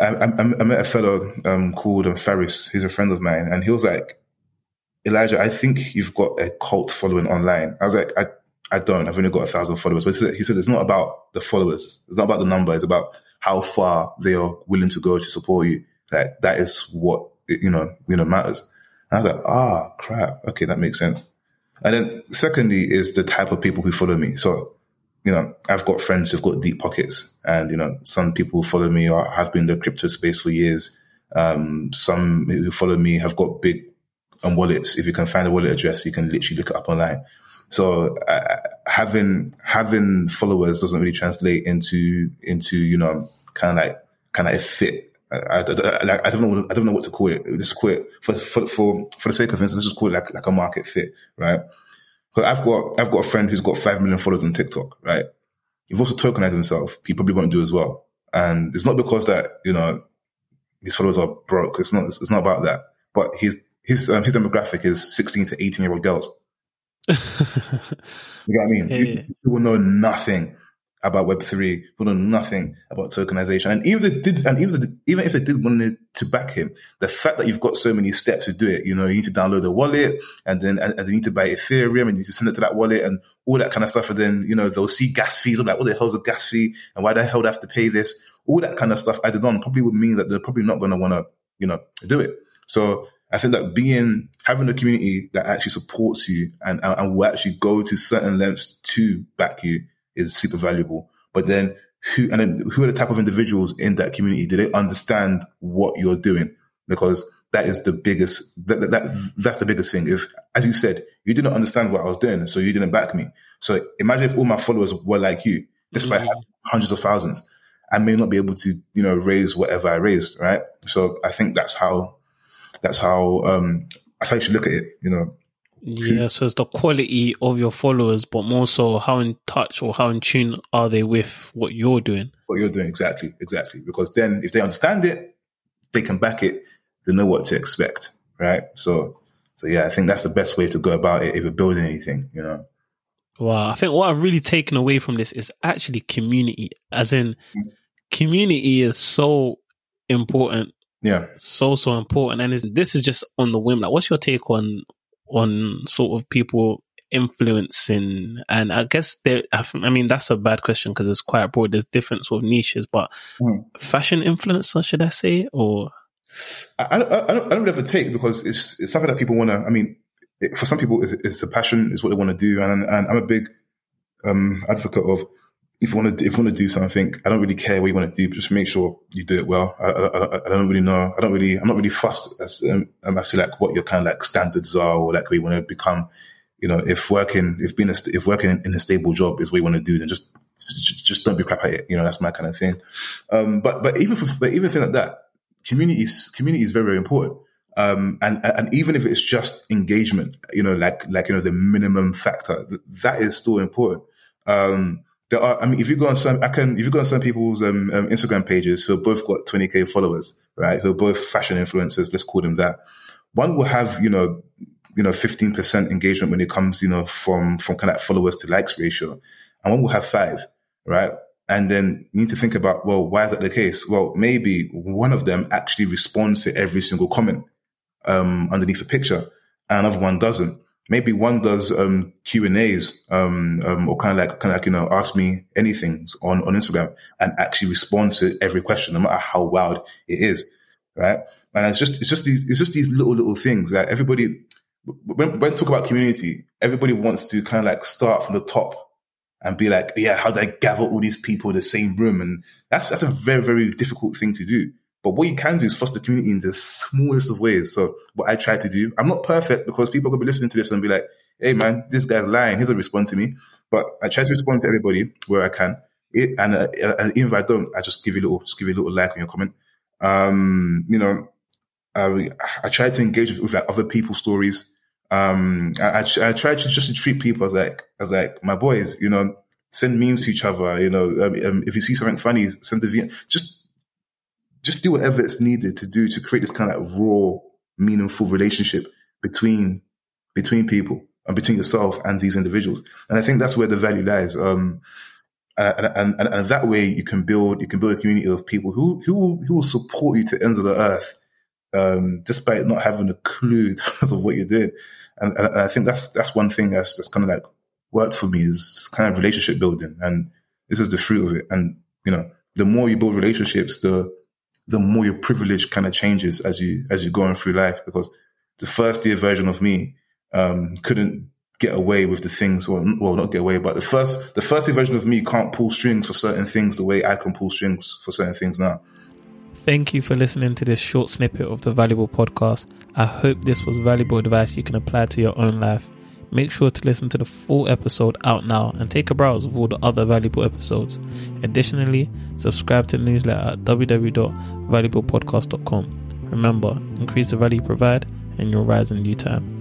I met a fellow called Faris. He's a friend of mine, and he was like, "Elijah, I think you've got a cult following online." I was like, I don't. I've only got 1,000 followers. But he said it's not about the followers. It's not about the number. It's about how far they are willing to go to support you. Like, that is what, you know, matters. And I was like, crap. Okay, that makes sense. And then secondly is the type of people who follow me. So, you know, I've got friends who've got deep pockets, and, you know, some people follow me or have been in the crypto space for years. Some who follow me have got big wallets. If you can find a wallet address, you can literally look it up online. So having followers doesn't really translate into you know, kind of a fit. I don't know what to call it. Just call it for the sake of instance. Just call it like a market fit, right? Because I've got a friend who's got 5 million followers on TikTok, right? He's also tokenized himself. He probably won't do as well, and it's not because that, you know, his followers are broke. It's not about that. But his demographic is 16 to 18 year old girls. You know what I mean? Yeah. People know nothing about Web3. People know nothing about tokenization. And even if they did want to back him, the fact that you've got so many steps to do it, you know, you need to download a wallet, and then you need to buy Ethereum, and you need to send it to that wallet, and all that kind of stuff. And then, you know, they'll see gas fees. I'm like, what the hell's a gas fee? And why the hell do I have to pay this? All that kind of stuff added on probably would mean that they're probably not going to want to, you know, do it. So I think that having a community that actually supports you and will actually go to certain lengths to back you is super valuable. But then who are the type of individuals in that community? Do they understand what you're doing? Because that is the biggest, that's the biggest thing. If, as you said, you didn't understand what I was doing, so you didn't back me. So imagine if all my followers were like you, despite having hundreds of thousands, I may not be able to, you know, raise whatever I raised, right? So I think that's how you should look at it, you know. Yeah, so it's the quality of your followers, but more so how in touch or how in tune are they with what you're doing. Exactly. Because then if they understand it, they can back it, they know what to expect, right? So yeah, I think that's the best way to go about it if you're building anything, you know. Wow, I think what I've really taken away from this is actually community, as in community is so important. Yeah, so important, and this is just on the whim. Like, what's your take on sort of people influencing? And I guess that's a bad question because it's quite broad. There's different sort of niches, but fashion influencer, should I say? Or I don't really have a take because it's something that people want to. I mean, for some people, it's a passion, it's what they want to do, and I'm a big advocate of, If you want to do something, I don't really care what you want to do, but just make sure you do it well. I don't really know. I'm not really fussed as to like what your kind of like standards are or like what you want to become. You know, if working in a stable job is what you want to do, then just don't be crap at it. You know, that's my kind of thing. But even things like that, community is very, very important. And even if it's just engagement, you know, like, you know, the minimum factor, that is still important. If you go on some people's Instagram pages who have both got 20K followers, right? Who are both fashion influencers, let's call them that. One will have, you know, 15% engagement when it comes, you know, from kind of followers to likes ratio. And one will have 5, right? And then you need to think about, well, why is that the case? Well, maybe one of them actually responds to every single comment, underneath a picture, and another one doesn't. Maybe one does Q&As or kind of like you know, ask me anything on Instagram, and actually responds to every question, no matter how wild it is, right? And it's just these little things. Like, everybody, when we talk about community, everybody wants to kind of like start from the top and be like, yeah, how do I gather all these people in the same room? And that's a very, very difficult thing to do. But what you can do is foster community in the smallest of ways. So what I try to do, I'm not perfect because people could be listening to this and be like, hey man, this guy's lying. He doesn't respond to me. But I try to respond to everybody where I can. And even if I don't, I just give you a little like on your comment. I try to engage with like other people's stories. I try to just treat people as like my boys, you know, send memes to each other. You know, if you see something funny, send the VM. Just do whatever it's needed to do to create this kind of like raw, meaningful relationship between people and between yourself and these individuals. And I think that's where the value lies. And that way you can build a community of people who will support you to the ends of the earth, despite not having a clue in terms of what you're doing. And I think that's one thing that's kind of like worked for me, is kind of relationship building. And this is the fruit of it. And, you know, the more you build relationships, the more your privilege kind of changes as you go on through life, because the first year version of me, couldn't get away with the things, well, not get away, but the first version of me can't pull strings for certain things the way I can pull strings for certain things now. Thank you for listening to this short snippet of The Valuable Podcast. I hope this was valuable advice you can apply to your own life. Make sure to listen to the full episode out now and take a browse of all the other valuable episodes. Additionally, subscribe to the newsletter at www.valuablepodcast.com. Remember, increase the value you provide and you'll rise in due time.